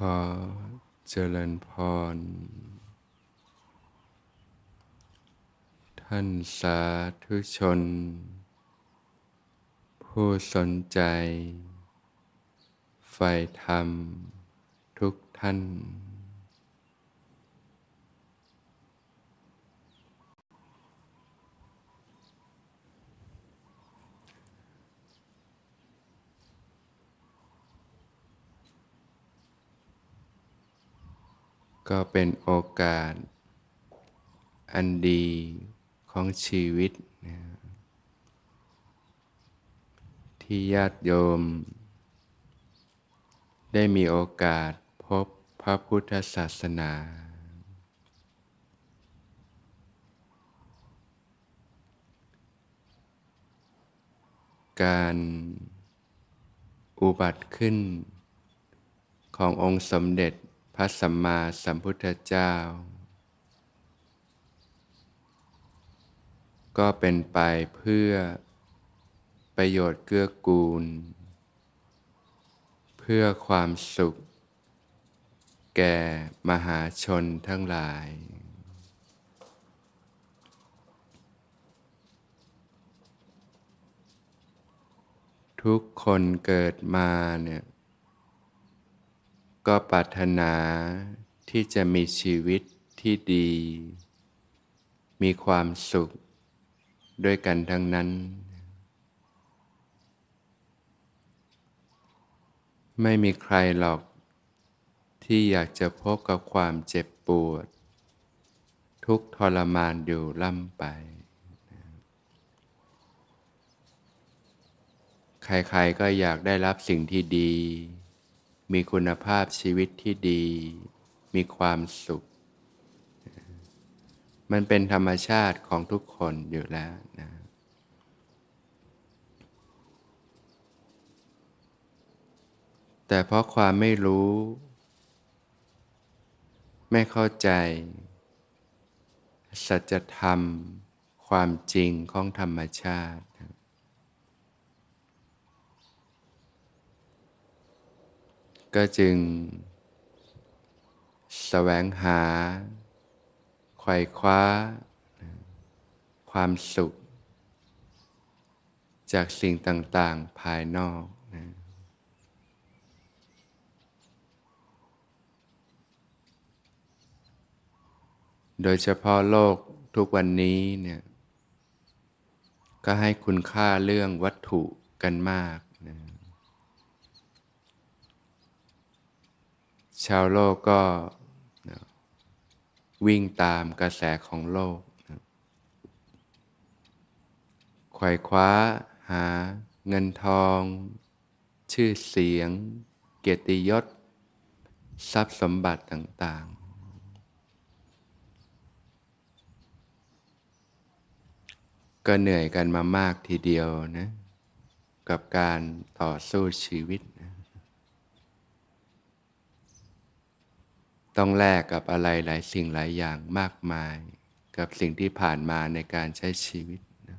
ขอเจริญพรท่านสาธุชนผู้สนใจใฝ่ธรรมทุกท่านก็เป็นโอกาสอันดีของชีวิตนะที่ญาติโยมได้มีโอกาสพบพระพุทธศาสนาการอุบัติขึ้นขององค์สมเด็จพระสัมมาสัมพุทธเจ้าก็เป็นไปเพื่อประโยชน์เกื้อกูลเพื่อความสุขแก่มหาชนทั้งหลายทุกคนเกิดมาเนี่ยก็ปรารถนาที่จะมีชีวิตที่ดีมีความสุขด้วยกันทั้งนั้นไม่มีใครหรอกที่อยากจะพบกับความเจ็บปวดทุกข์ทรมานอยู่ล่ำไปใครๆก็อยากได้รับสิ่งที่ดีมีคุณภาพชีวิตที่ดีมีความสุขมันเป็นธรรมชาติของทุกคนอยู่แล้วนะแต่เพราะความไม่รู้ไม่เข้าใจสัจธรรมความจริงของธรรมชาติก็จึงแสวงหาไขว่คว้าความสุขจากสิ่งต่างๆภายนอกนะโดยเฉพาะโลกทุกวันนี้เนี่ยก็ให้คุณค่าเรื่องวัตถุกันมากนะชาวโลกก็วิ่งตามกระแสของโลกไขว่คว้าหาเงินทองชื่อเสียงเกียรติยศทรัพย์สมบัติต่างๆก็เหนื่อยกันมามากทีเดียวนะกับการต่อสู้ชีวิตนะต้องแลกกับอะไรหลายสิ่งหลายอย่างมากมายกับสิ่งที่ผ่านมาในการใช้ชีวิตนะ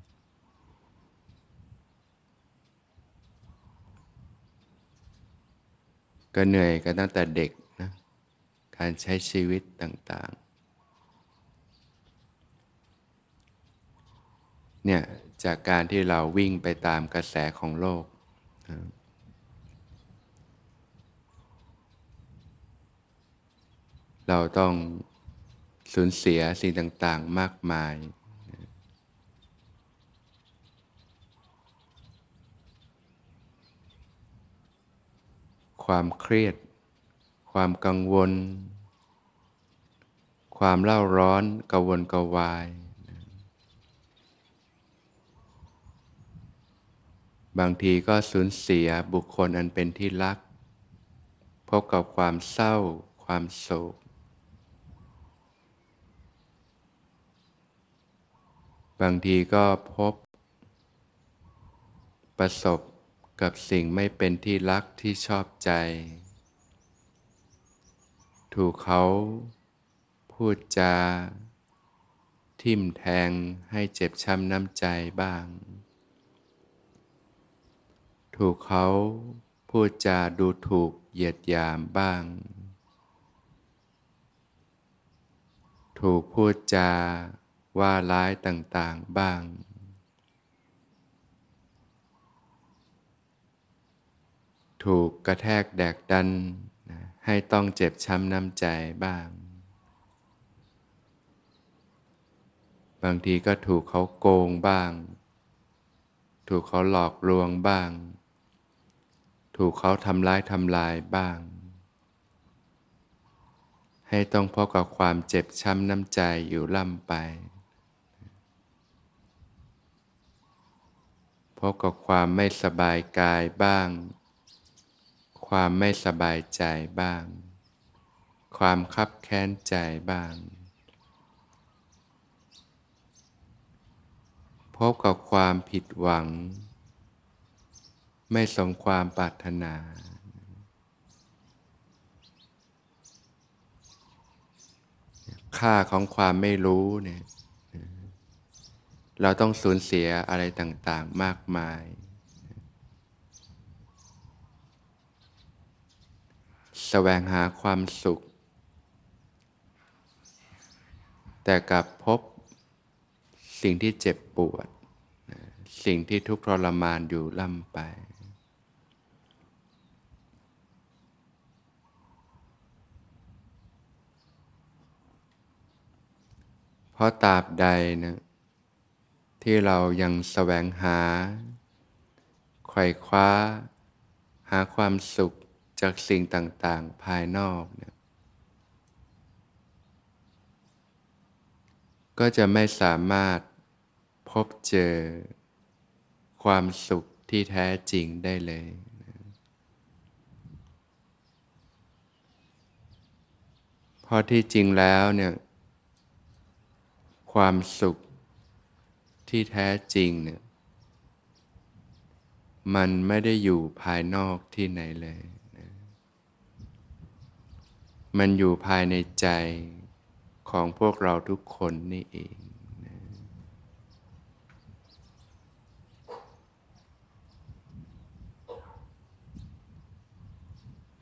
ก็เหนื่อยกันตั้งแต่เด็กนะการใช้ชีวิตต่างๆเนี่ยจากการที่เราวิ่งไปตามกระแสของโลกนะเราต้องสูญเสียสิ่งต่างๆมากมายความเครียดความกังวลความเล่าร้อนกระวนกระวายบางทีก็สูญเสียบุคคลอันเป็นที่รักพบกับความเศร้าความโศกบางทีก็พบประสบกับสิ่งไม่เป็นที่รักที่ชอบใจถูกเขาพูดจาทิ่มแทงให้เจ็บช้ำน้ำใจบ้างถูกเขาพูดจาดูถูกเหยียดหยามบ้าง ถูกพูดจาว่าร้ายต่างๆบ้างถูกกระแทกแดกดันให้ต้องเจ็บช้ำน้ำใจบ้างบางทีก็ถูกเขาโกงบ้างถูกเขาหลอกลวงบ้างถูกเขาทำลายบ้างให้ต้องพบกับความเจ็บช้ำน้ำใจอยู่ล่ำไปพบกับความไม่สบายกายบ้างความไม่สบายใจบ้างความคับแค้นใจบ้างพบกับความผิดหวังไม่สมความปรารถนาค่าของความไม่รู้เนี่ยเราต้องสูญเสียอะไรต่างๆมากมายแสวงหาความสุขแต่กลับพบสิ่งที่เจ็บปวดสิ่งที่ทุกข์ทรมานอยู่ล่ำไปเพราะตราบใดนะที่เรายังแสวงหาไขว่คว้าหาความสุขจากสิ่งต่างๆภายนอกเนี่ยก็จะไม่สามารถพบเจอความสุขที่แท้จริงได้เลยเพราะที่จริงแล้วเนี่ยความสุขที่แท้จริงเนี่ยมันไม่ได้อยู่ภายนอกที่ไหนเลยมันอยู่ภายในใจของพวกเราทุกคนนี่เองนะ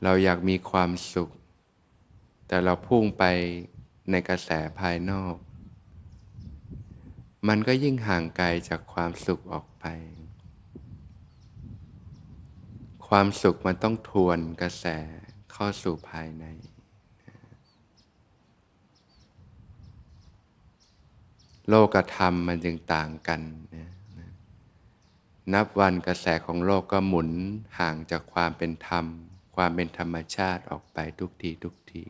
เราอยากมีความสุขแต่เราพุ่งไปในกระแสภายนอกมันก็ยิ่งห่างไกลจากความสุขออกไปความสุขมันต้องทวนกระแสเข้าสู่ภายในโลกธรรมมันจึงต่างกันนับวันกระแสของโลกก็หมุนห่างจากความเป็นธรรมความเป็นธรรมชาติออกไปทุกที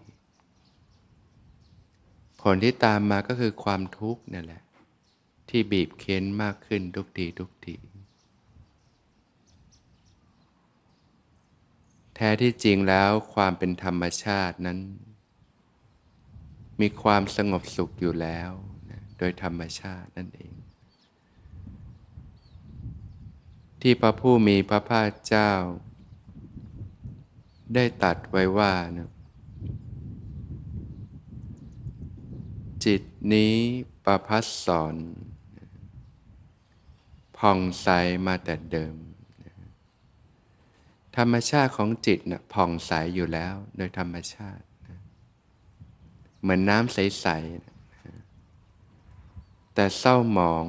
ผลที่ตามมาก็คือความทุกข์นี่แหละที่บีบเค้นมากขึ้นทุกทีแท้ที่จริงแล้วความเป็นธรรมชาตินั้นมีความสงบสุขอยู่แล้วโดยธรรมชาตินั่นเองที่พระผู้มีพระภาคเจ้าได้ตรัสไว้ว่านะจิตนี้ประภัสสรผ่องใสมาแต่เดิมธรรมชาติของจิตนะผ่องใสอยู่แล้วโดยธรรมชาติเหมือนน้ำใสๆแต่เศร้าหมอง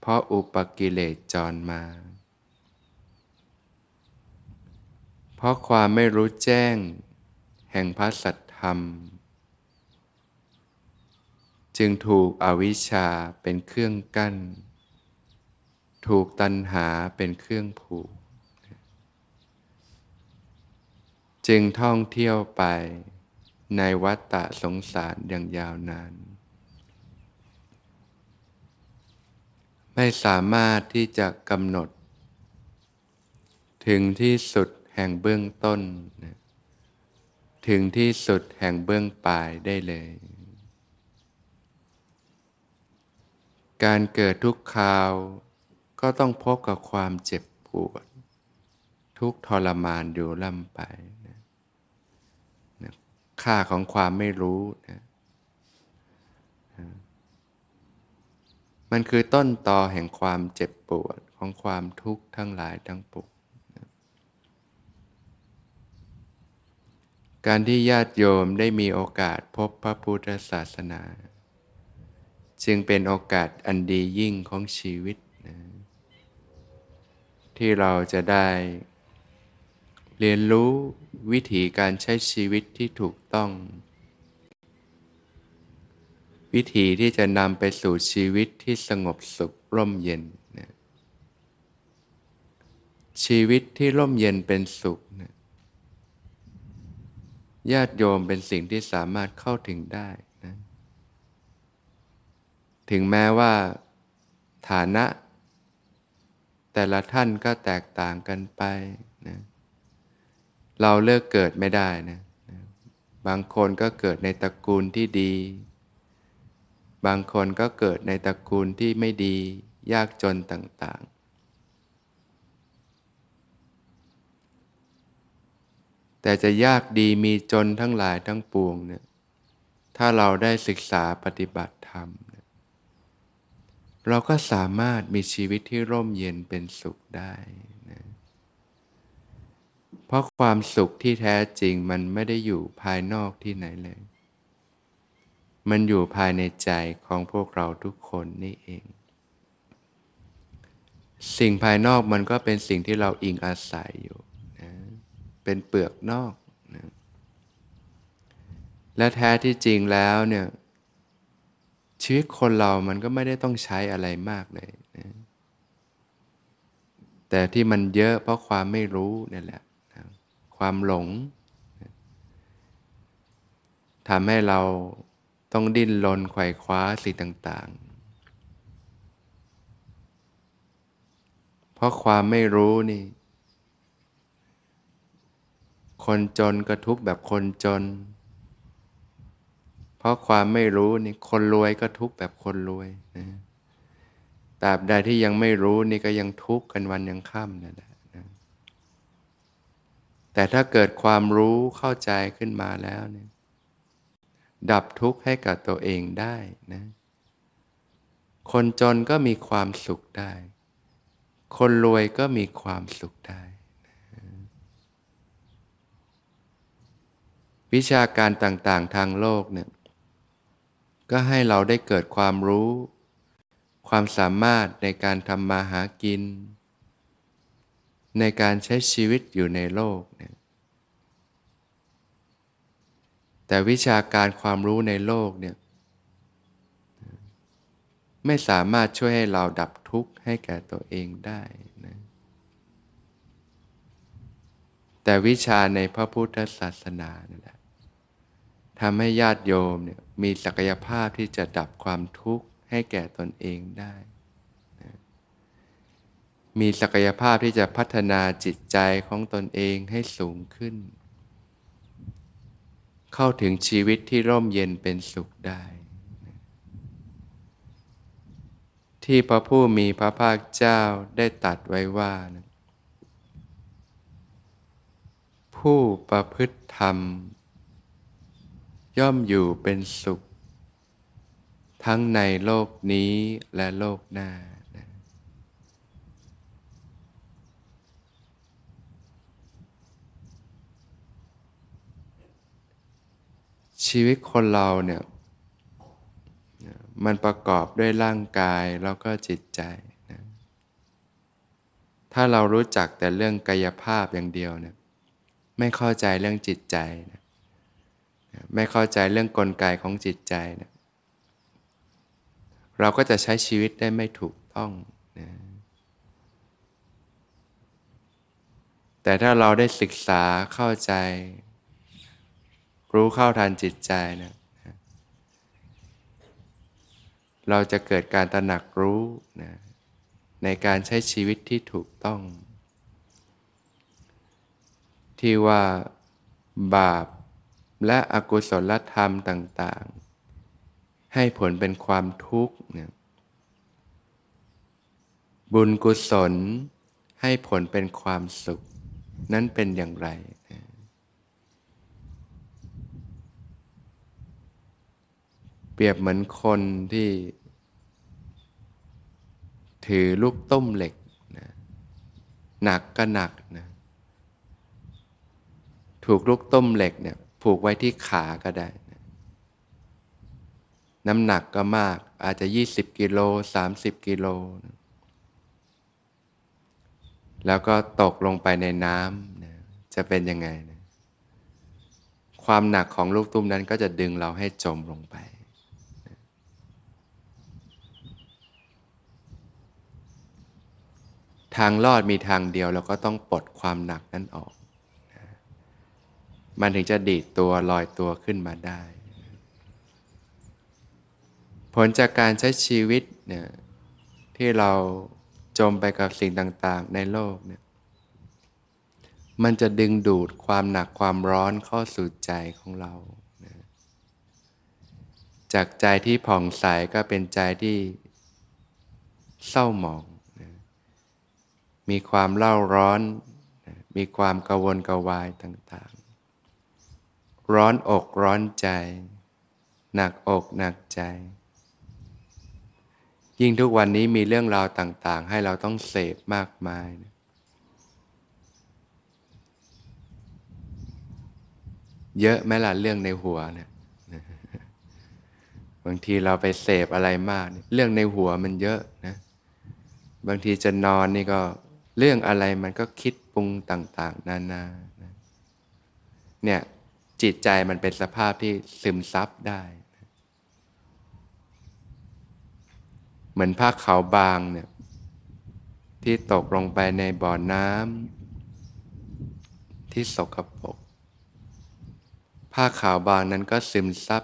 เพราะอุปกิเลสจรมาเพราะความไม่รู้แจ้งแห่งพระสัทธรรมจึงถูกอวิชชาเป็นเครื่องกั้นถูกตัณหาเป็นเครื่องผูกจึงท่องเที่ยวไปในวัฏฏะสงสารอย่างยาวนานไม่สามารถที่จะกำหนดถึงที่สุดแห่งเบื้องต้นถึงที่สุดแห่งเบื้องปลายได้เลยการเกิดทุกคราวก็ต้องพบกับความเจ็บปวดทุกทรมานอยู่ล่ำไปค่าของความไม่รู้นะมันคือต้นตอแห่งความเจ็บปวดของความทุกข์ทั้งหลายทั้งปวง การที่ญาติโยมได้มีโอกาสพบพระพุทธศาสนาจึงเป็นโอกาสอันดียิ่งของชีวิตนะที่เราจะได้เรียนรู้วิถีการใช้ชีวิตที่ถูกต้องวิธีที่จะนำไปสู่ชีวิตที่สงบสุขร่มเย็นนะชีวิตที่ร่มเย็นเป็นสุขนะญาติโยมเป็นสิ่งที่สามารถเข้าถึงได้นะถึงแม้ว่าฐานะแต่ละท่านก็แตกต่างกันไปนะเราเลือกเกิดไม่ได้นะบางคนก็เกิดในตระกูลที่ดีบางคนก็เกิดในตระกูลที่ไม่ดียากจนต่างๆแต่จะยากดีมีจนทั้งหลายทั้งปวงเนี่ยถ้าเราได้ศึกษาปฏิบัติธรรมเราก็สามารถมีชีวิตที่ร่มเย็นเป็นสุขได้นะเพราะความสุขที่แท้จริงมันไม่ได้อยู่ภายนอกที่ไหนเลยมันอยู่ภายในใจของพวกเราทุกคนนี่เองสิ่งภายนอกมันก็เป็นสิ่งที่เราอิงอาศัยอยู่นะเป็นเปลือกนอกนะและแท้ที่จริงแล้วเนี่ยชีวิตคนเรามันก็ไม่ได้ต้องใช้อะไรมากเลยนะแต่ที่มันเยอะเพราะความไม่รู้นี่แหละนะความหลงนะทำให้เราต้องดิ้นรนไขว่คว้าสิ่งต่างๆเพราะความไม่รู้นี่คนจนก็ทุกข์แบบคนจนเพราะความไม่รู้นี่คนรวยก็ทุกข์แบบคนรวยนะตราบใดที่ยังไม่รู้นี่ก็ยังทุกข์กันวันยังค่ำนั่นแหละนะแต่ถ้าเกิดความรู้เข้าใจขึ้นมาแล้วเนี่ยดับทุกข์ให้กับตัวเองได้นะคนจนก็มีความสุขได้คนรวยก็มีความสุขได้นะวิชาการต่างๆทางโลกเนี่ยก็ให้เราได้เกิดความรู้ความสามารถในการทำมาหากินในการใช้ชีวิตอยู่ในโลกเนี่ยแต่วิชาการความรู้ในโลกเนี่ยไม่สามารถช่วยให้เราดับทุกข์ให้แก่ตัวเองได้นะแต่วิชาในพระพุทธศาสนานั่นแหละทำให้ญาติโยมเนี่ยมีศักยภาพที่จะดับความทุกข์ให้แก่ตนเองได้นะมีศักยภาพที่จะพัฒนาจิตใจของตนเองให้สูงขึ้นเข้าถึงชีวิตที่ร่มเย็นเป็นสุขได้ที่พระผู้มีพระภาคเจ้าได้ตรัสไว้ว่าผู้ประพฤติธรรมย่อมอยู่เป็นสุขทั้งในโลกนี้และโลกหน้าชีวิตคนเราเนี่ยมันประกอบด้วยร่างกายแล้วก็จิตใจนะถ้าเรารู้จักแต่เรื่องกายภาพอย่างเดียวเนี่ยไม่เข้าใจเรื่องจิตใจนะไม่เข้าใจเรื่องกลไกของจิตใจนะเราก็จะใช้ชีวิตได้ไม่ถูกต้องนะแต่ถ้าเราได้ศึกษาเข้าใจรู้เข้าทันจิตใจนะเราจะเกิดการตระหนักรู้นะในการใช้ชีวิตที่ถูกต้องที่ว่าบาปและอกุศลธรรมต่างๆให้ผลเป็นความทุกข์นะบุญกุศลให้ผลเป็นความสุขนั้นเป็นอย่างไรนะเปรียบเหมือนคนที่ถือลูกตุ้มเหล็กนะหนักก็หนักนะถูกลูกตุ้มเหล็กเนี่ย ผูกไว้ที่ขาก็ได้น้ำหนักก็มากอาจจะ20กิโล30กิโลแล้วก็ตกลงไปในน้ำนะจะเป็นยังไงนะความหนักของลูกตุ้มนั้นก็จะดึงเราให้จมลงไปนะทางลอดมีทางเดียวเราก็ต้องปลดความหนักนั้นออกนะมันถึงจะดีดตัวลอยตัวขึ้นมาได้ผลจากการใช้ชีวิตเนี่ยที่เราจมไปกับสิ่งต่างๆในโลกเนี่ยมันจะดึงดูดความหนักความร้อนเข้าสู่ใจของเรานะจากใจที่ผ่องใสก็เป็นใจที่เศร้าหมองนะมีความเล่าร้อนนะมีความกังวลกังวายต่างๆร้อนอกร้อนใจหนักอกหนักใจยิ่งทุกวันนี้มีเรื่องราวต่างๆให้เราต้องเสพมากมายนะเยอะไหมล่ะเรื่องในหัวเนี่ยบางทีเราไปเสพอะไรมากเรื่องในหัวมันเยอะนะบางทีจะนอนนี่ก็เรื่องอะไรมันก็คิดปรุงต่างๆนานาเนี่ยจิตใจมันเป็นสภาพที่ซึมซับได้เหมือนผ้าขาวบางเนี่ยที่ตกลงไปในบ่อน้ำที่สกปรกผ้าขาวบางนั้นก็ซึมซับ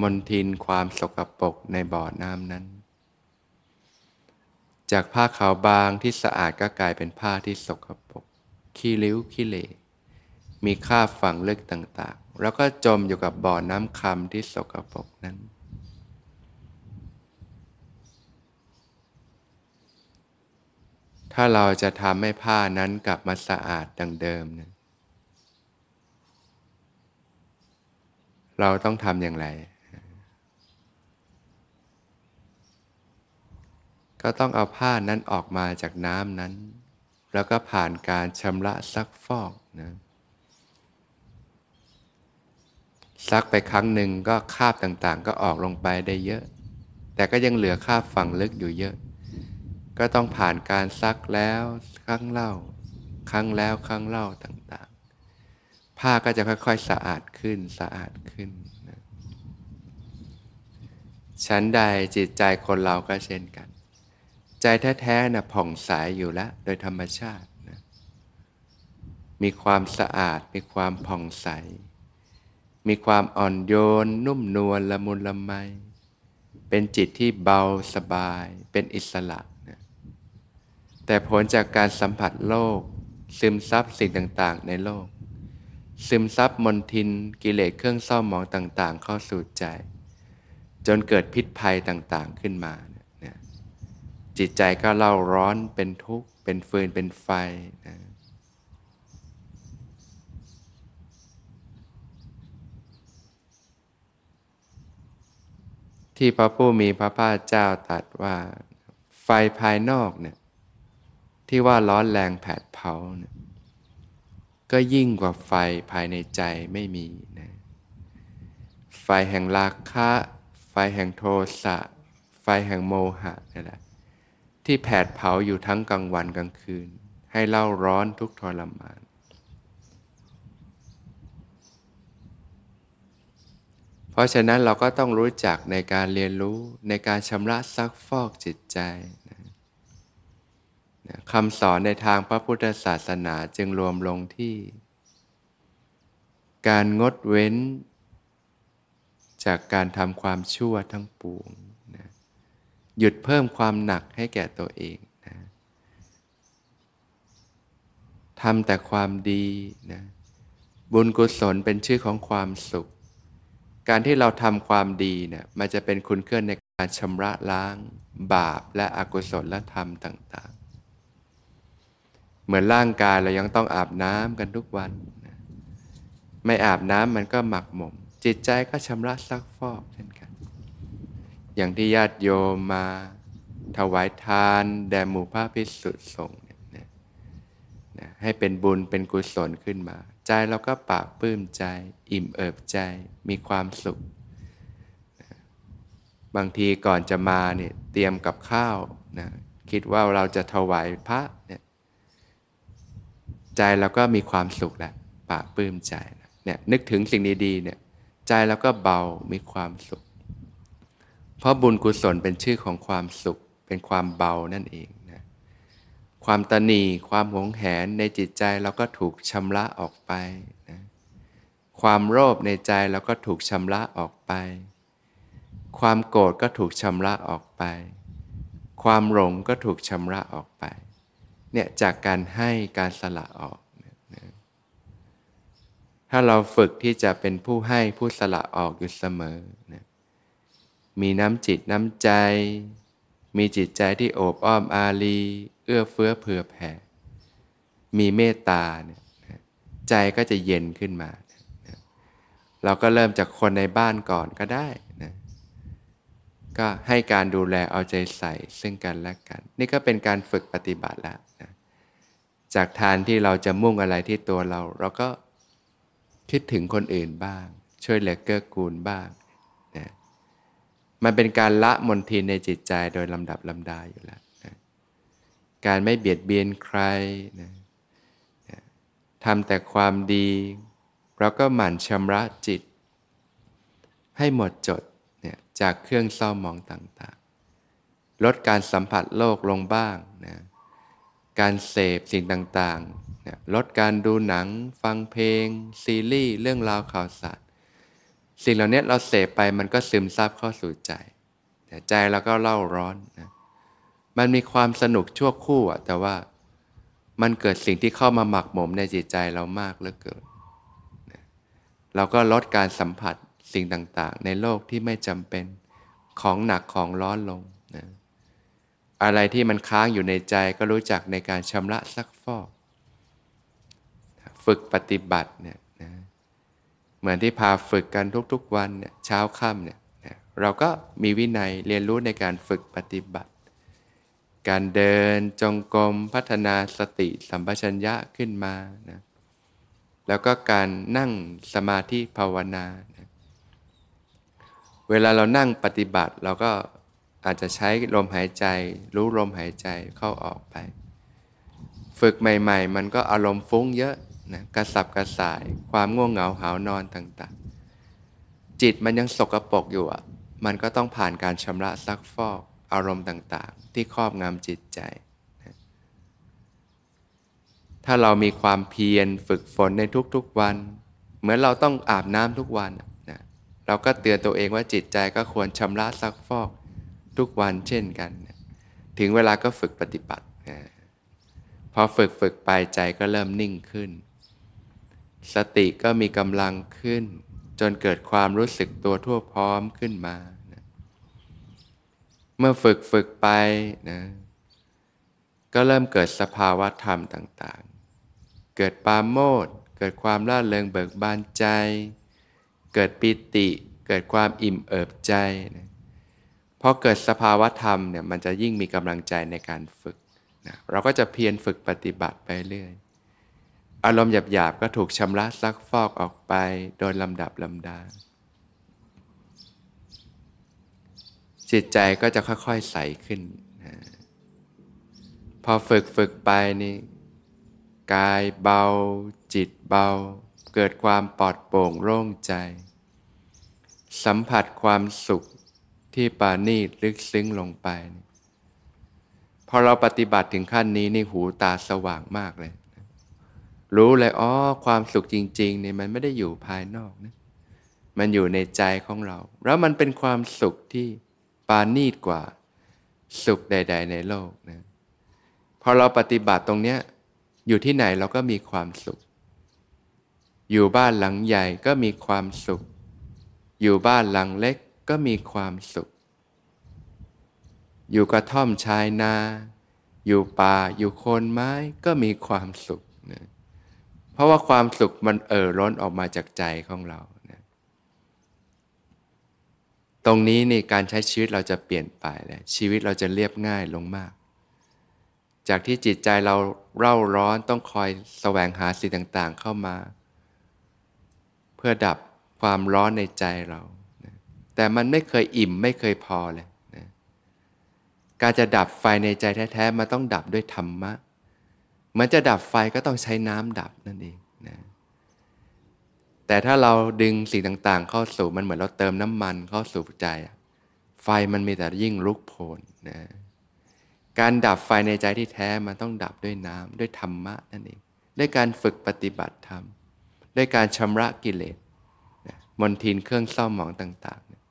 มลทินความสกปรกในบ่อน้ำนั้นจากผ้าขาวบางที่สะอาดก็กลายเป็นผ้าที่สกปรกขี้ริ้วขี้เหร่มีคราบฝังลึกต่างๆแล้วก็จมอยู่กับบ่อน้ำคำที่สกปรกนั้นถ้าเราจะทำให้ผ้านั้นกลับมาสะอาดดังเดิมนะเราต้องทำอย่างไรก็ต้องเอาผ้านั้นออกมาจากน้ำนั้นแล้วก็ผ่านการชำระซักฟอกนะซักไปครั้งหนึ่งก็คราบต่างๆก็ออกลงไปได้เยอะแต่ก็ยังเหลือคราบฝังลึกอยู่เยอะก็ต้องผ่านการซักแล้วครั้งเล่าครั้งแล้วครั้งเล่าต่างๆผ้าก็จะค่อยๆสะอาดขึ้นสะอาดขึ้นนะชั้นใดจิตใจคนเราก็เช่นกันใจแท้ๆนะผ่องใสอยู่แล้วโดยธรรมชาตินะมีความสะอาดมีความผ่องใสมีความอ่อนโยนนุ่มนวลละมุนละไมเป็นจิตที่เบาสบายเป็นอิสระแต่ผลจากการสัมผัสโลกซึมซับสิ่งต่างๆในโลกซึมซับมลทินกิเลสเครื่องเศร้าหมองต่างๆเข้าสู่ใจจนเกิดพิษภัยต่างๆขึ้นมาเนี่ยจิตใจก็เล่าร้อนเป็นทุกข์เป็นฟืนเป็นไฟนะที่พระผู้มีพระภาคเจ้าตรัสว่าไฟภายนอกเนี่ยที่ว่าร้อนแรงแผดเผาเนี่ยก็ยิ่งกว่าไฟภายในใจไม่มีนะไฟแห่งราคะไฟแห่งโทสะไฟแห่งโมหะนี่แหละที่แผดเผาอยู่ทั้งกลางวันกลางคืนให้เล่าร้อนทุกข์ทรมานเพราะฉะนั้นเราก็ต้องรู้จักในการเรียนรู้ในการชำระซักฟอกจิตใจคำสอนในทางพระพุทธศาสนาจึงรวมลงที่การงดเว้นจากการทำความชั่วทั้งปวงนะหยุดเพิ่มความหนักให้แก่ตัวเองนะทำแต่ความดีนะบุญกุศลเป็นชื่อของความสุขการที่เราทำความดีเนี่ยมันจะเป็นคุณเครื่องในการชำระล้างบาปและอกุศลธรรมต่างๆเหมือนร่างกายเรายังต้องอาบน้ำกันทุกวันนะไม่อาบน้ำมันก็หมักหมมจิตใจก็ชำระซักฟอกเช่นกันอย่างที่ญาติโยมมาถวายทานแด่หมู่พระภิกษุสงฆ์เนี่ยนะให้เป็นบุญเป็นกุศลขึ้นมาใจ ใจเราก็ปลาบปลื้มใจอิ่มเอิบใจมีความสุขบางทีก่อนจะมาเนี่ยเตรียมกับข้าวนะคิดว่าเราจะถวายพระเนี่ยใจเราก็มีความสุขแล้วปลาบปลื้มใจเนี่ยนึกถึงสิ่งดีๆเนี่ยใจเราก็เบามีความสุขเพราะบุญกุศลเป็นชื่อของความสุขเป็นความเบานั่นเองนะความตณีความหวงแหนในจิตใจเราก็ถูกชำระออกไปนะความโลภในใจเราก็ถูกชำระออกไปความโกรธก็ถูกชำระออกไปความหลงก็ถูกชำระออกไปเนี่ยจากการให้การสละออกนะถ้าเราฝึกที่จะเป็นผู้ให้ผู้สละออกอยู่เสมอนะมีน้ำจิตน้ำใจมีจิตใจที่โอบอ้อมอารีเอื้อเฟื้อเผื่อแผ่มีเมตตาเนี่ยใจก็จะเย็นขึ้นมาเราก็เริ่มจากคนในบ้านก่อนก็ได้นะก็ให้การดูแลเอาใจใส่ซึ่งกันและกันนี่ก็เป็นการฝึกปฏิบัติแล้วนะจากทานที่เราจะมุ่งอะไรที่ตัวเราเราก็คิดถึงคนอื่นบ้างช่วยเหลือเกื้อกูลบ้างมันเป็นการละมลทินในจิตใจโดยลำดับลำดาอยู่แล้วนะการไม่เบียดเบียนใครนะทำแต่ความดีเราก็หมั่นชำระจิตให้หมดจดเนี่ยจากเครื่องเศร้าหมองต่างๆลดการสัมผัสโลกลงบ้างนะการเสพสิ่งต่างๆนะลดการดูหนังฟังเพลงซีรีส์เรื่องราวข่าวสารสิ่งเหล่านี้เราเสพไปมันก็ซึมซาบเข้าสู่ใจใจเราก็เล่าร้อนนะมันมีความสนุกชั่วครู่แต่ว่ามันเกิดสิ่งที่เข้ามาหมักหมมในจิตใจเรามากเหลือเกินนะเราก็ลดการสัมผัสสิ่งต่างๆในโลกที่ไม่จำเป็นของหนักของร้อนลงนะอะไรที่มันค้างอยู่ในใจก็รู้จักในการชำระซักฟอกฝึกปฏิบัติเนี่ยเหมือนที่พาฝึกกันทุกๆวันเนี่ยเช้าค่ำเนี่ยเราก็มีวินัยเรียนรู้ในการฝึกปฏิบัติการเดินจงกรมพัฒนาสติสัมปชัญญะขึ้นมานะแล้วก็การนั่งสมาธิภาวนานะเวลาเรานั่งปฏิบัติเราก็อาจจะใช้ลมหายใจรู้ลมหายใจเข้าออกไปฝึกใหม่ๆมันก็อารมณ์ฟุ้งเยอะนะกระสับกระส่ายความง่วงเหงาหาวนอนต่างๆจิตมันยังสกปรกอยู่อ่ะมันก็ต้องผ่านการชำระซักฟอกอารมณ์ต่างๆที่ครอบงำจิตใจนะถ้าเรามีความเพียรฝึกฝนในทุกๆวันเหมือนเราต้องอาบน้ำทุกวันนะเราก็เตือนตัวเองว่าจิตใจก็ควรชำระซักฟอกทุกวันเช่นกันนะถึงเวลาก็ฝึกปฏิบัตินะพอฝึกไปใจก็เริ่มนิ่งขึ้นสติก็มีกำลังขึ้นจนเกิดความรู้สึกตัวทั่วพร้อมขึ้นมานะเมื่อฝึกไปนะก็เริ่มเกิดสภาวะธรรมต่างๆเกิดปาโมทย์เกิดความร่าเริงเบิกบานใจเกิดปิติเกิดความอิ่มเอิบใจนะพอเกิดสภาวะธรรมเนี่ยมันจะยิ่งมีกำลังใจในการฝึกนะเราก็จะเพียรฝึกปฏิบัติไปเรื่อยอารมณ์หยาบๆก็ถูกชำระซักฟอกออกไปโดยลำดับลำดาจิตใจก็จะค่อยๆใสขึ้นนะพอฝึกไปนี่กายเบาจิตเบาเกิดความปลอดโปร่งโล่งใจสัมผัสความสุขที่ปราณีตลึกซึ้งลงไปพอเราปฏิบัติถึงขั้นนี้นี่หูตาสว่างมากเลยรู้เลยอ๋อความสุขจริงๆเนี่ยมันไม่ได้อยู่ภายนอกนะมันอยู่ในใจของเราแล้วมันเป็นความสุขที่ปราณีตกว่าสุขใดๆในโลกนะพอเราปฏิบัติตรงเนี้ยอยู่ที่ไหนเราก็มีความสุขอยู่บ้านหลังใหญ่ก็มีความสุขอยู่บ้านหลังเล็กก็มีความสุขอยู่กระท่อมชายนาอยู่ป่าอยู่โคนไม้ก็มีความสุขนะเพราะว่าความสุขมันล้นออกมาจากใจของเรานะตรงนี้นี่การใช้ชีวิตเราจะเปลี่ยนไปเลยชีวิตเราจะเรียบง่ายลงมากจากที่จิตใจเราเร่าร้อนต้องคอยแสวงหาสิ่งต่างๆเข้ามา เพื่อดับความร้อนในใจเรานะแต่มันไม่เคยอิ่มไม่เคยพอเลยนะการจะดับไฟในใจแท้ๆมันต้องดับด้วยธรรมะมันจะดับไฟก็ต้องใช้น้ำดับนั่นเองนะแต่ถ้าเราดึงสิ่งต่างๆเข้าสู่มันเหมือนเราเติมน้ำมันเข้าสู่ใจไฟมันมีแต่ยิ่งลุกโผล่นะการดับไฟในใจที่แท้มันต้องดับด้วยน้ำด้วยธรรมะนั่นเองด้วยการฝึกปฏิบัติธรรมด้วยการชำระกิเลสนะมลทินเครื่องเศร้าหมองต่างๆนะ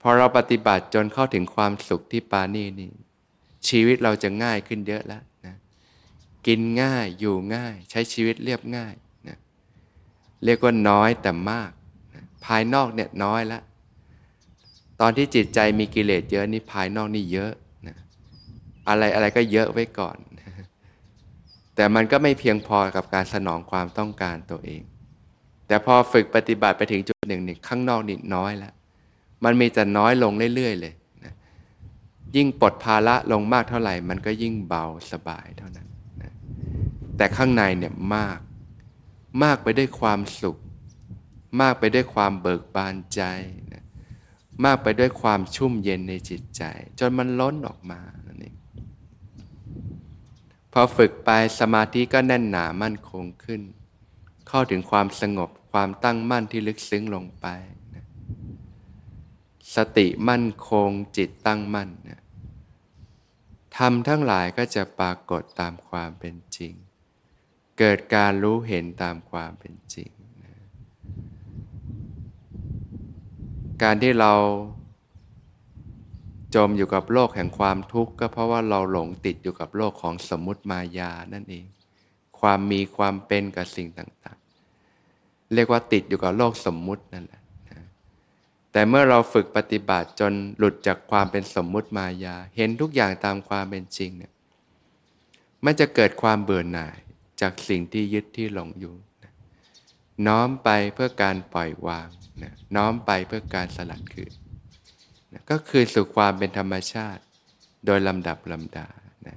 พอเราปฏิบัติจนเข้าถึงความสุขที่ปานีนี่ชีวิตเราจะง่ายขึ้นเยอะแล้วนะกินง่ายอยู่ง่ายใช้ชีวิตเรียบง่ายนะเรียกว่าน้อยแต่มากนะภายนอกเนี่ยน้อยแล้วตอนที่จิตใจมีกิเลสเยอะนี่ภายนอกนี่เยอะนะอะไรก็เยอะไว้ก่อนแต่มันก็ไม่เพียงพอกับการสนองความต้องการตัวเองแต่พอฝึกปฏิบัติไปถึงจุดหนึ่งนี่ข้างนอกนี่น้อยแล้วมันมีแต่น้อยลงเรื่อยๆเลยนะยิ่งปลดภาระลงมากเท่าไหร่มันก็ยิ่งเบาสบายเท่านั้นนะแต่ข้างในเนี่ยมากไปด้วยความสุขมากไปด้วยความเบิกบานใจนะมากไปด้วยความชุ่มเย็นในจิตใจจนมันล้นออกมานั่นเองพอฝึกไปสมาธิก็แน่นหนามั่นคงขึ้นเข้าถึงความสงบความตั้งมั่นที่ลึกซึ้งลงไปนะสติมั่นคงจิตตั้งมั่นนะธรรมทั้งหลายก็จะปรากฏตามความเป็นจริงเกิดการรู้เห็นตามความเป็นจริงนะการที่เราจมอยู่กับโลกแห่งความทุกข์ก็เพราะว่าเราหลงติดอยู่กับโลกของสมมุติมายานั่นเองความมีความเป็นกับสิ่งต่างๆเรียกว่าติดอยู่กับโลกสมมุตินั่นแหละนะแต่เมื่อเราฝึกปฏิบัติจนหลุดจากความเป็นสมมุติมายาเห็นทุกอย่างตามความเป็นจริงเนี่ยมันจะเกิดความเบื่อหน่ายจากสิ่งที่ยึดที่หลงอยู่นะน้อมไปเพื่อการปล่อยวางนะน้อมไปเพื่อการสลัดคืนก็คือสู่ความเป็นธรรมชาติโดยลำดับลำดานะ